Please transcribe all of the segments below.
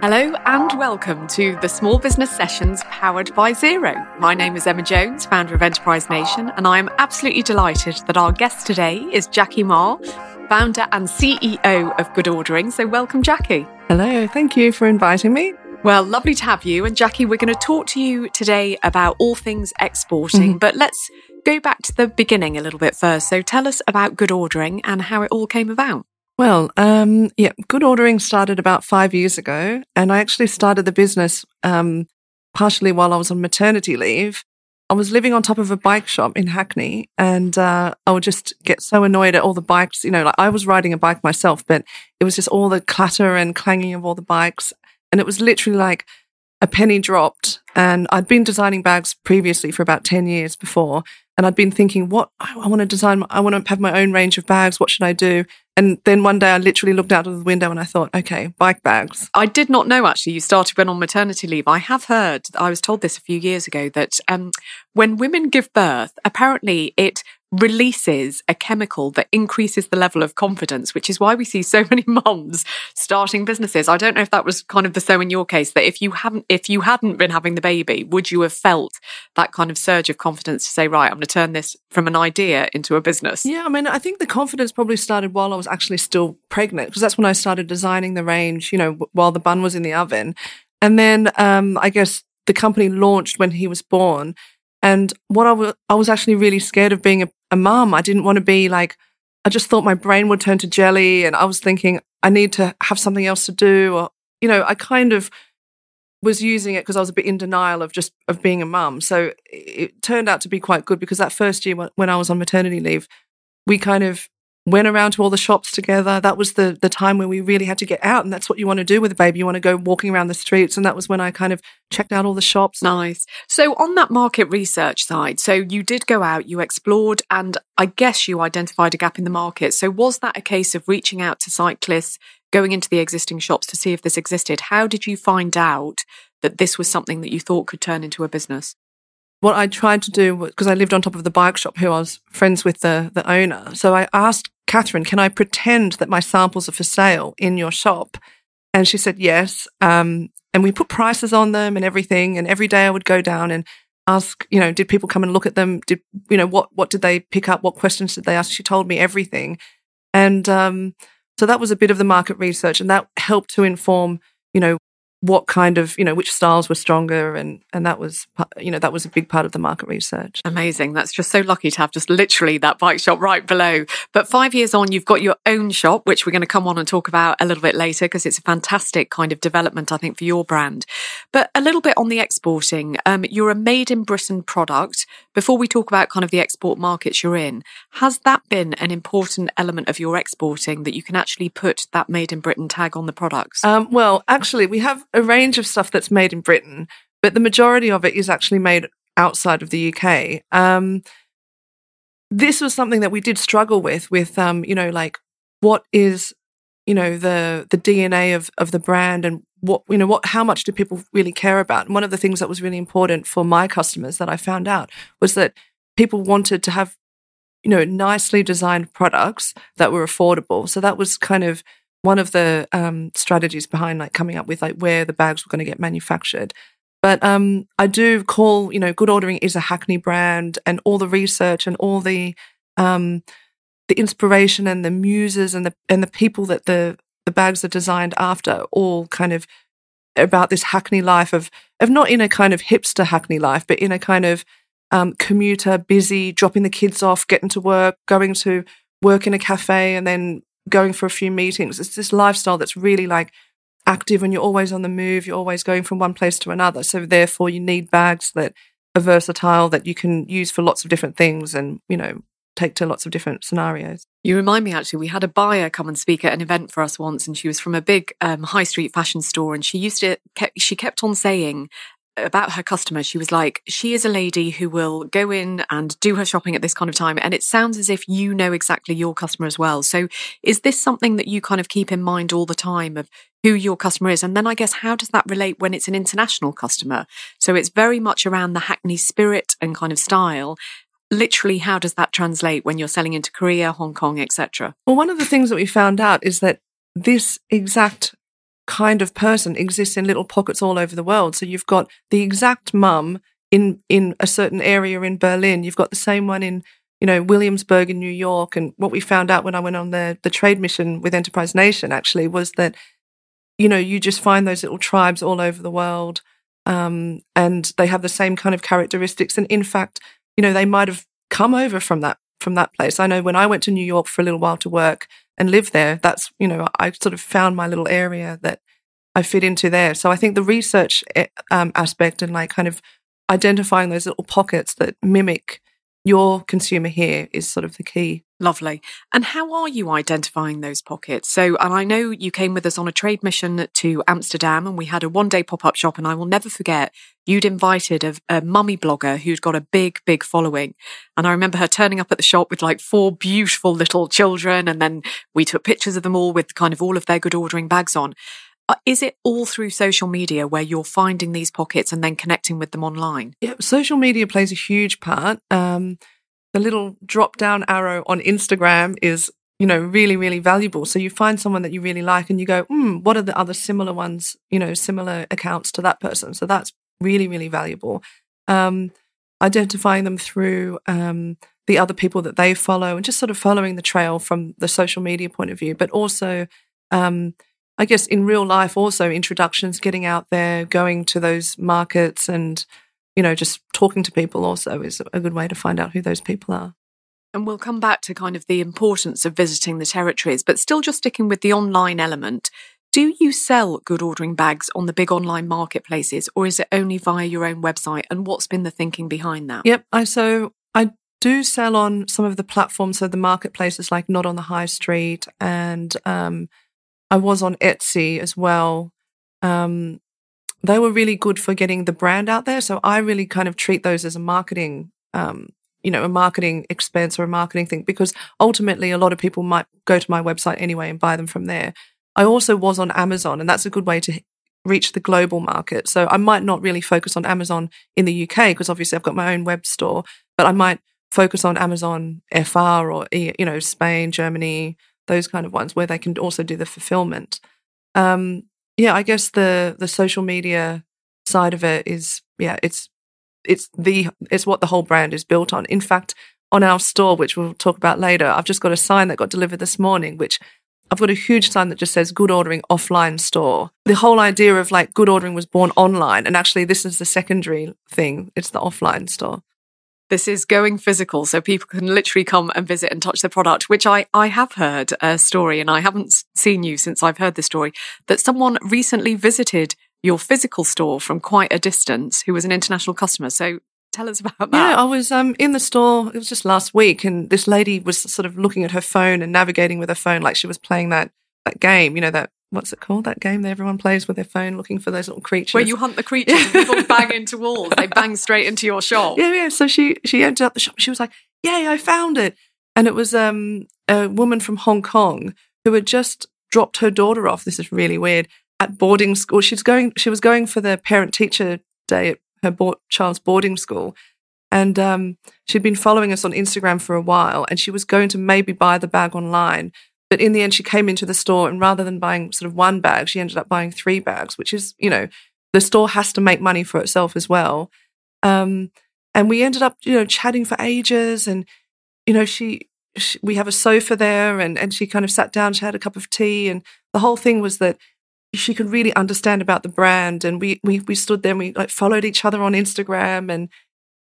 Hello and welcome to the Small Business Sessions powered by Xero. My name is Emma Jones, founder of Enterprise Nation, and I am absolutely delighted that our guest today is Jacqui Ma, founder and CEO of Goodordering. So welcome, Jacqui. Hello, thank you for inviting me. Well, lovely to have you. And Jacqui, we're going to talk to you today about all things exporting, but let's go back to the beginning a little bit first. So tell us about Goodordering and how it all came about. Well, Goodordering started about 5 years ago, and I actually started the business partially while I was on maternity leave. I was living on top of a bike shop in Hackney, and I would just get so annoyed at all the bikes. You know, like I was riding a bike myself, but it was just all the clatter and clanging of all the bikes, and it was literally like a penny dropped. And I'd been designing bags previously for about 10 years before, and I'd been thinking, I want to design, I want to have my own range of bags, what should I do? And then one day I literally looked out of the window and I thought, okay, bike bags. I did not know actually you started when on maternity leave. I have heard, I was told this a few years ago, that when women give birth, apparently it releases a chemical that increases the level of confidence, which is why we see so many mums starting businesses. I don't know if that was kind of the so in your case, that if you hadn't been having the baby, would you have felt that kind of surge of confidence to say, right, I'm going to turn this from an idea into a business? Yeah, I mean, I think the confidence probably started while I was actually still pregnant, because that's when I started designing the range, you know, while the bun was in the oven. And then I guess the company launched when he was born. And what I was actually really scared of being a mum. I didn't want to be like, I just thought my brain would turn to jelly, and I was thinking I need to have something else to do, or, you know, I kind of was using it because I was a bit in denial of being a mum. So it turned out to be quite good, because that first year when I was on maternity leave, we kind of went around to all the shops together. That was the time when we really had to get out, and that's what you want to do with a baby. You want to go walking around the streets, and that was when I kind of checked out all the shops. Nice. So on that market research side, so you did go out, you explored, and I guess you identified a gap in the market. So was that a case of reaching out to cyclists, going into the existing shops to see if this existed? How did you find out that this was something that you thought could turn into a business? What I tried to do, because I lived on top of the bike shop who I was friends with the owner, so I asked Catherine, can I pretend that my samples are for sale in your shop? And she said yes. And we put prices on them and everything, and every day I would go down and ask, you know, did people come and look at them? Did, you know, what did they pick up? What questions did they ask? She told me everything. And so that was a bit of the market research, and that helped to inform, you know, what kind of, you know, which styles were stronger, and that was, you know, that was a big part of the market research. Amazing. That's just so lucky to have just literally that bike shop right below. But 5 years on, you've got your own shop, which we're going to come on and talk about a little bit later, because it's a fantastic kind of development, I think, for your brand. But a little bit on the exporting, you're a made in Britain product. Before we talk about kind of the export markets you're in, has that been an important element of your exporting, that you can actually put that made in Britain tag on the products? Well, actually, we have a range of stuff that's made in Britain, but the majority of it is actually made outside of the UK. This was something that we did struggle with you know, like what is, you know, the DNA of the brand, and what, you know, what, how much do people really care about? And one of the things that was really important for my customers that I found out was that people wanted to have, you know, nicely designed products that were affordable. So that was kind of one of the strategies behind, like, coming up with, like, where the bags were going to get manufactured. But I do call, you know, Goodordering is a Hackney brand, and all the research and all the inspiration and the muses and the people that the bags are designed after, all kind of about this Hackney life of not in a kind of hipster Hackney life, but in a kind of commuter, busy, dropping the kids off, getting to work, going to work in a cafe, and then going for a few meetings. It's this lifestyle that's really like active, and you're always on the move, you're always going from one place to another. So therefore you need bags that are versatile, that you can use for lots of different things, and, you know, take to lots of different scenarios. You remind me, actually, we had a buyer come and speak at an event for us once, and she was from a big high street fashion store, and she kept on saying about her customer, she was like, she is a lady who will go in and do her shopping at this kind of time. And it sounds as if you know exactly your customer as well. So is this something that you kind of keep in mind all the time, of who your customer is? And then I guess, how does that relate when it's an international customer? So it's very much around the Hackney spirit and kind of style. literally, how does that translate when you're selling into Korea, Hong Kong, etc.? Well, one of the things that we found out is that this exact kind of person exists in little pockets all over the world. So you've got the exact mum in a certain area in Berlin. You've got the same one in, you know, Williamsburg in New York. And what we found out when I went on the trade mission with Enterprise Nation actually was that, you know, you just find those little tribes all over the world, and they have the same kind of characteristics. And in fact, you know, they might have come over from that place. I know when I went to New York for a little while to work and live there, that's, you know, I sort of found my little area that I fit into there. So I think the research aspect and like kind of identifying those little pockets that mimic your consumer here is sort of the key. Lovely. And how are you identifying those pockets? So, and I know you came with us on a trade mission to Amsterdam and we had a one-day pop-up shop, and I will never forget, you'd invited a mummy blogger who'd got a big, big following. And I remember her turning up at the shop with like 4 beautiful little children, and then we took pictures of them all with kind of all of their good ordering bags on. Is it all through social media where you're finding these pockets and then connecting with them online? Yeah, social media plays a huge part. The little drop-down arrow on Instagram is, you know, really, really valuable. So you find someone that you really like and you go, what are the other similar ones, you know, similar accounts to that person? So that's really, really valuable. Identifying them through the other people that they follow and just sort of following the trail from the social media point of view, but also I guess in real life also introductions, getting out there, going to those markets and, you know, just talking to people also is a good way to find out who those people are. And we'll come back to kind of the importance of visiting the territories, but still just sticking with the online element. Do you sell good ordering bags on the big online marketplaces, or is it only via your own website? And what's been the thinking behind that? Yep. I do sell on some of the platforms, so the marketplaces like Not on the High Street, and I was on Etsy as well. They were really good for getting the brand out there. So I really kind of treat those as a marketing, you know, a marketing expense or a marketing thing, because ultimately a lot of people might go to my website anyway and buy them from there. I also was on Amazon, and that's a good way to reach the global market. So I might not really focus on Amazon in the UK because obviously I've got my own web store, but I might focus on Amazon FR or, you know, Spain, Germany, those kind of ones where they can also do the fulfillment. Yeah, I guess the social media side of it is, yeah, it's what the whole brand is built on. In fact, on our store, which we'll talk about later, I've just got a sign that got delivered this morning, which I've got a huge sign that just says Good Ordering Offline Store. The whole idea of like Good Ordering was born online, and actually this is the secondary thing. It's the offline store. This is going physical, so people can literally come and visit and touch the product, which I have heard a story, and I haven't seen you since I've heard the story, that someone recently visited your physical store from quite a distance who was an international customer. So tell us about that. Yeah, I was in the store, it was just last week, and this lady was sort of looking at her phone and navigating with her phone like she was playing that game, you know, that, what's it called? That game that everyone plays with their phone, looking for those little creatures. Where you hunt the creatures and people bang into walls. They bang straight into your shop. Yeah. So she ended up the shop. She was like, "Yay, I found it!" And it was a woman from Hong Kong who had just dropped her daughter off. This is really weird. At boarding school, she was going for the parent-teacher day at her child's boarding school, and she'd been following us on Instagram for a while, and she was going to maybe buy the bag online. But in the end, she came into the store, and rather than buying sort of one bag, she ended up buying 3 bags, which is, you know, the store has to make money for itself as well. And we ended up, you know, chatting for ages, and, you know, we have a sofa there, and she kind of sat down, she had a cup of tea, and the whole thing was that she could really understand about the brand. And we stood there and we like followed each other on Instagram, and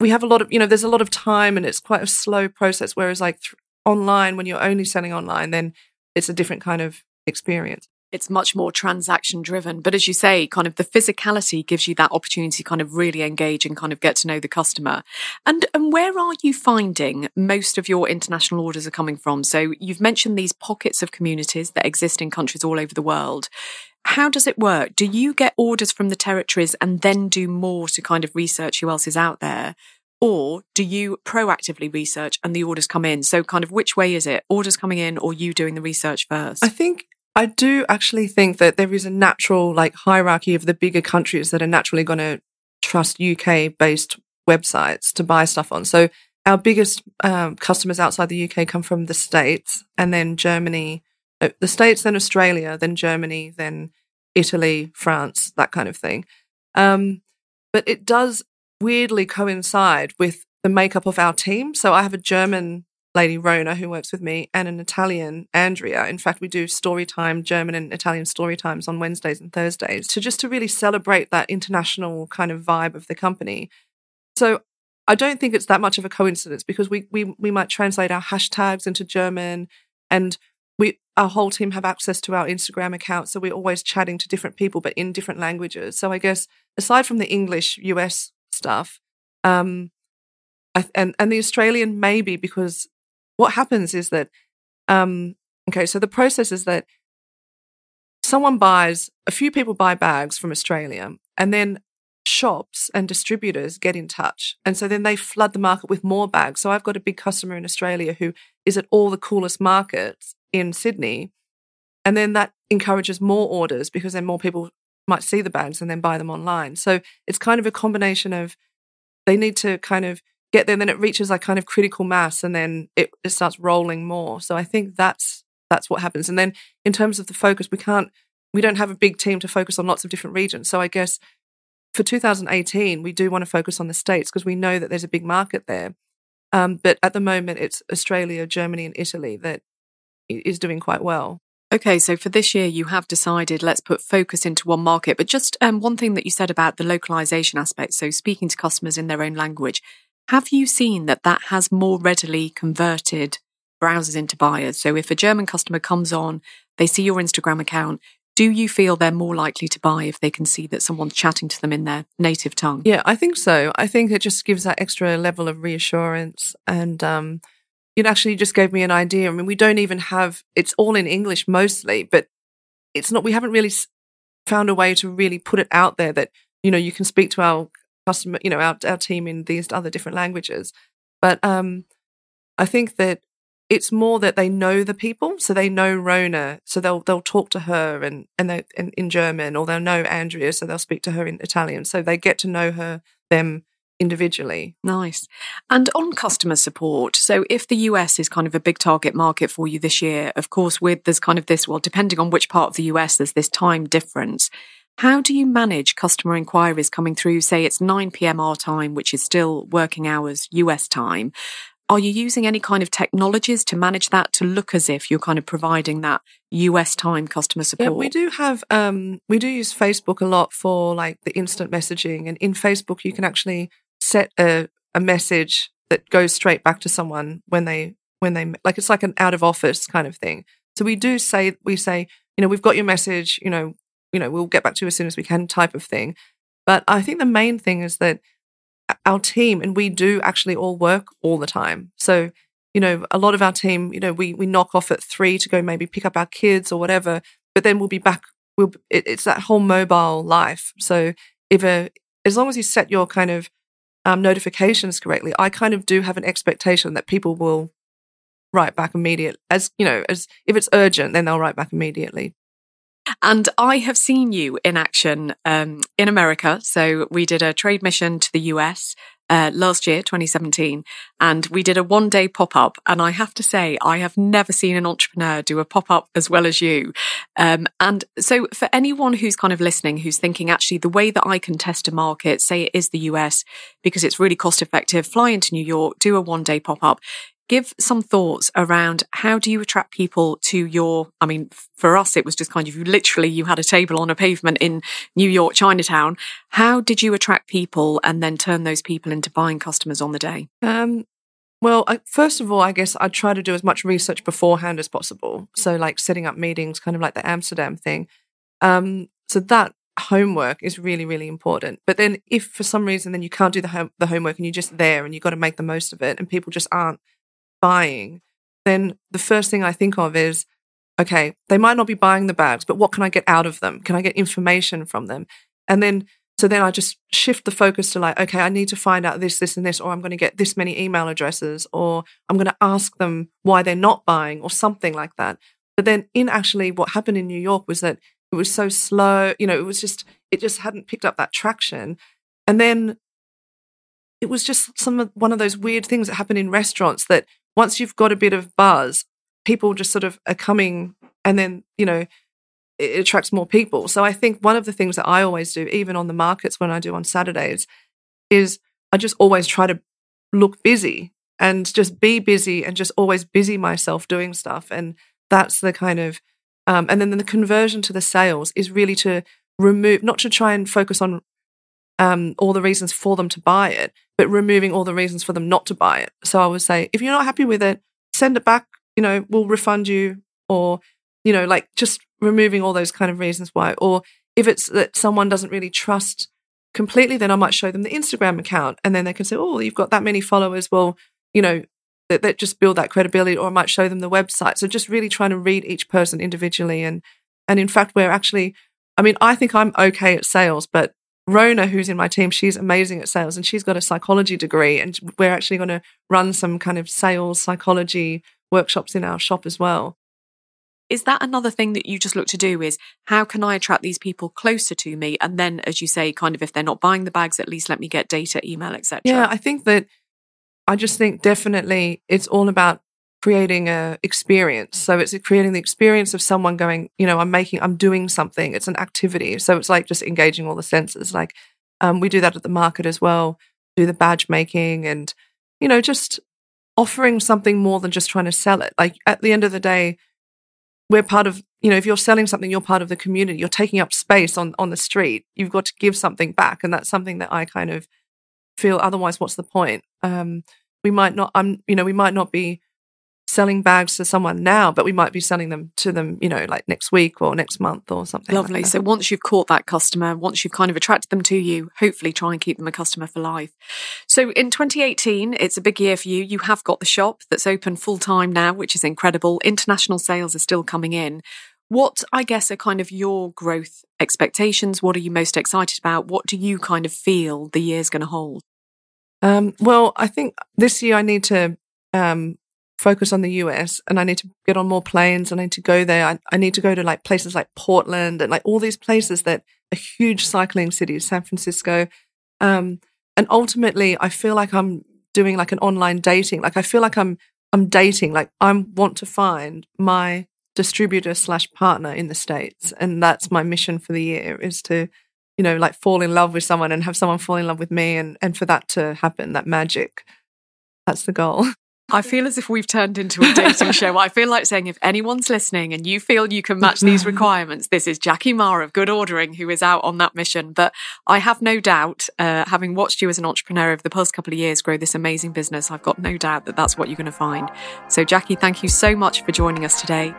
we have a lot of, you know, there's a lot of time, and it's quite a slow process, whereas like online, when you're only selling online, then it's a different kind of experience. It's much more transaction driven. But as you say, kind of the physicality gives you that opportunity to kind of really engage and kind of get to know the customer. And where are you finding most of your international orders are coming from? So you've mentioned these pockets of communities that exist in countries all over the world. How does it work? Do you get orders from the territories and then do more to kind of research who else is out there? Or do you proactively research and the orders come in? So kind of which way is it? Orders coming in or you doing the research first? I do actually think that there is a natural like hierarchy of the bigger countries that are naturally going to trust UK-based websites to buy stuff on. So Our biggest customers outside the UK come from the States, and then Germany, the States, then Australia, then Germany, then Italy, France, that kind of thing. But it does weirdly coincide with the makeup of our team. So I have a German lady, Rona, who works with me, and an Italian, Andrea. In fact, we do story time, German and Italian story times on Wednesdays and Thursdays to really celebrate that international kind of vibe of the company. So I don't think it's that much of a coincidence, because we might translate our hashtags into German, and our whole team have access to our Instagram account, so we're always chatting to different people but in different languages. So I guess aside from the English US stuff, and the Australian maybe, because what happens is that so the process is that a few people buy bags from Australia, and then shops and distributors get in touch, and so then they flood the market with more bags. So I've got a big customer in Australia who is at all the coolest markets in Sydney, and then that encourages more orders, because then more people might see the bags and then buy them online. So it's kind of a combination of they need to kind of get there, and then it reaches like kind of critical mass, and then it starts rolling more. So I think that's what happens. And then in terms of the focus, we don't have a big team to focus on lots of different regions. So I guess for 2018, we do want to focus on the States because we know that there's a big market there. But at the moment, it's Australia, Germany, and Italy that is doing quite well. Okay, so for this year, you have decided let's put focus into one market. But just one thing that you said about the localization aspect, so speaking to customers in their own language, have you seen that has more readily converted browsers into buyers? So if a German customer comes on, they see your Instagram account, do you feel they're more likely to buy if they can see that someone's chatting to them in their native tongue? Yeah, I think so. I think it just gives that extra level of reassurance. And it actually just gave me an idea. I mean, we don't even have, it's all in English mostly, but it's not, we haven't really found a way to really put it out there that, you can speak to our customer, our team in these other different languages. But I think that it's more that they know the people, so they know Rona, so they'll talk to her and in German, or they'll know Andrea, so they'll speak to her in Italian. So they get to know them individually. Nice. And on customer support, so if the US is kind of a big target market for you this year, of course, there's kind of this, well, depending on which part of the US, there's this time difference. How do you manage customer inquiries coming through? Say it's 9 p.m. our time, which is still working hours US time. Are you using any kind of technologies to manage that, to look as if you're kind of providing that US time customer support? Yeah, we do have, we do use Facebook a lot for like the instant messaging. And in Facebook, you can actually set a message that goes straight back to someone when they, like it's like an out of office kind of thing. So we say, we've got your message, we'll get back to you as soon as we can type of thing. But I think the main thing is that our team, and we do actually all work all the time. So, a lot of our team, we knock off at 3 to go maybe pick up our kids or whatever, but then we'll be back. It's that whole mobile life. So as long as you set your kind of notifications correctly, I kind of do have an expectation that people will write back immediately. As if it's urgent, then they'll write back immediately. And I have seen you in action in America. So we did a trade mission to the US last year, 2017, and we did a one-day pop-up. And I have to say, I have never seen an entrepreneur do a pop-up as well as you. And so for anyone who's kind of listening, who's thinking, actually, the way that I can test a market, say it is the US, because it's really cost-effective, fly into New York, do a one-day pop-up. Give some thoughts around how do you attract people to for us, it was just kind of, you had a table on a pavement in New York, Chinatown. How did you attract people and then turn those people into buying customers on the day? First of all, I guess I try to do as much research beforehand as possible. So like setting up meetings, kind of like the Amsterdam thing. So that homework is really, really important. But then if for some reason then you can't do the homework and you're just there and you've got to make the most of it and people just aren't buying, then the first thing I think of is, okay, they might not be buying the bags, but what can I get out of them? Can I get information from them? And then I just shift the focus to like, okay, I need to find out this, this, and this, or I'm going to get this many email addresses, or I'm going to ask them why they're not buying or something like that. But then what happened in New York was that it was so slow, it just hadn't picked up that traction. And then it was just one of those weird things that happen in restaurants that once you've got a bit of buzz, people just sort of are coming, and then, you know, it attracts more people. So I think one of the things that I always do, even on the markets when I do on Saturdays, is I just always try to look busy and just be busy and just always busy myself doing stuff. And that's the kind of, and then the conversion to the sales is really to remove, not to try and focus on all the reasons for them to buy it, but removing all the reasons for them not to buy it. So I would say, if you're not happy with it, send it back, you know, we'll refund you, or, you know, like just removing all those kind of reasons why. Or if it's that someone doesn't really trust completely, then I might show them the Instagram account, and then they can say, oh, you've got that many followers. Well, you know, that just build that credibility. Or I might show them the website. So just really trying to read each person individually. And in fact, we're actually, I mean, I think I'm okay at sales, but Rona, who's in my team, she's amazing at sales, and she's got a psychology degree, and we're actually going to run some kind of sales psychology workshops in our shop as well. Is that another thing that you just look to do, is how can I attract these people closer to me? And then, as you say, kind of if they're not buying the bags, at least let me get data, email, etc. Yeah, I just think definitely it's all about creating a experience. So it's creating the experience of someone going, you know, I'm doing something. It's an activity. So it's like just engaging all the senses. Like we do that at the market as well, do the badge making and, you know, just offering something more than just trying to sell it. Like at the end of the day, we're part of, you know, if you're selling something, you're part of the community. You're taking up space on the street. You've got to give something back. And that's something that I kind of feel, otherwise, what's the point? We might not be selling bags to someone now, but we might be selling them to them, you know, like next week or next month or something. Lovely. Like that. So once you've caught that customer, once you've kind of attracted them to you, hopefully try and keep them a customer for life. So in 2018, it's a big year for you. You have got the shop that's open full time now, which is incredible. International sales are still coming in. What, I guess, are kind of your growth expectations? What are you most excited about? What do you kind of feel the year's going to hold? Well, I think this year I need to focus on the US, and I need to get on more planes, and I need to go there. I need to go to like places like Portland and like all these places that are huge cycling cities, San Francisco. And ultimately I feel like I'm doing like an online dating. Like I feel like I'm dating, like I want to find my distributor / partner in the States. And that's my mission for the year, is to, you know, like fall in love with someone and have someone fall in love with me, and for that to happen, that magic. That's the goal. I feel as if we've turned into a dating show. I feel like saying, if anyone's listening and you feel you can match these requirements, this is Jacqui Ma of Goodordering, who is out on that mission. But I have no doubt, having watched you as an entrepreneur over the past couple of years grow this amazing business, I've got no doubt that that's what you're going to find. So Jacqui, thank you so much for joining us today.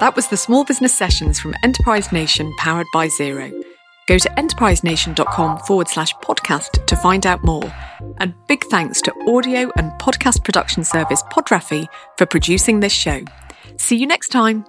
That was the Small Business Sessions from Enterprise Nation, powered by Xero. Go to enterprisenation.com /podcast to find out more. And big thanks to audio and podcast production service Podraffi for producing this show. See you next time.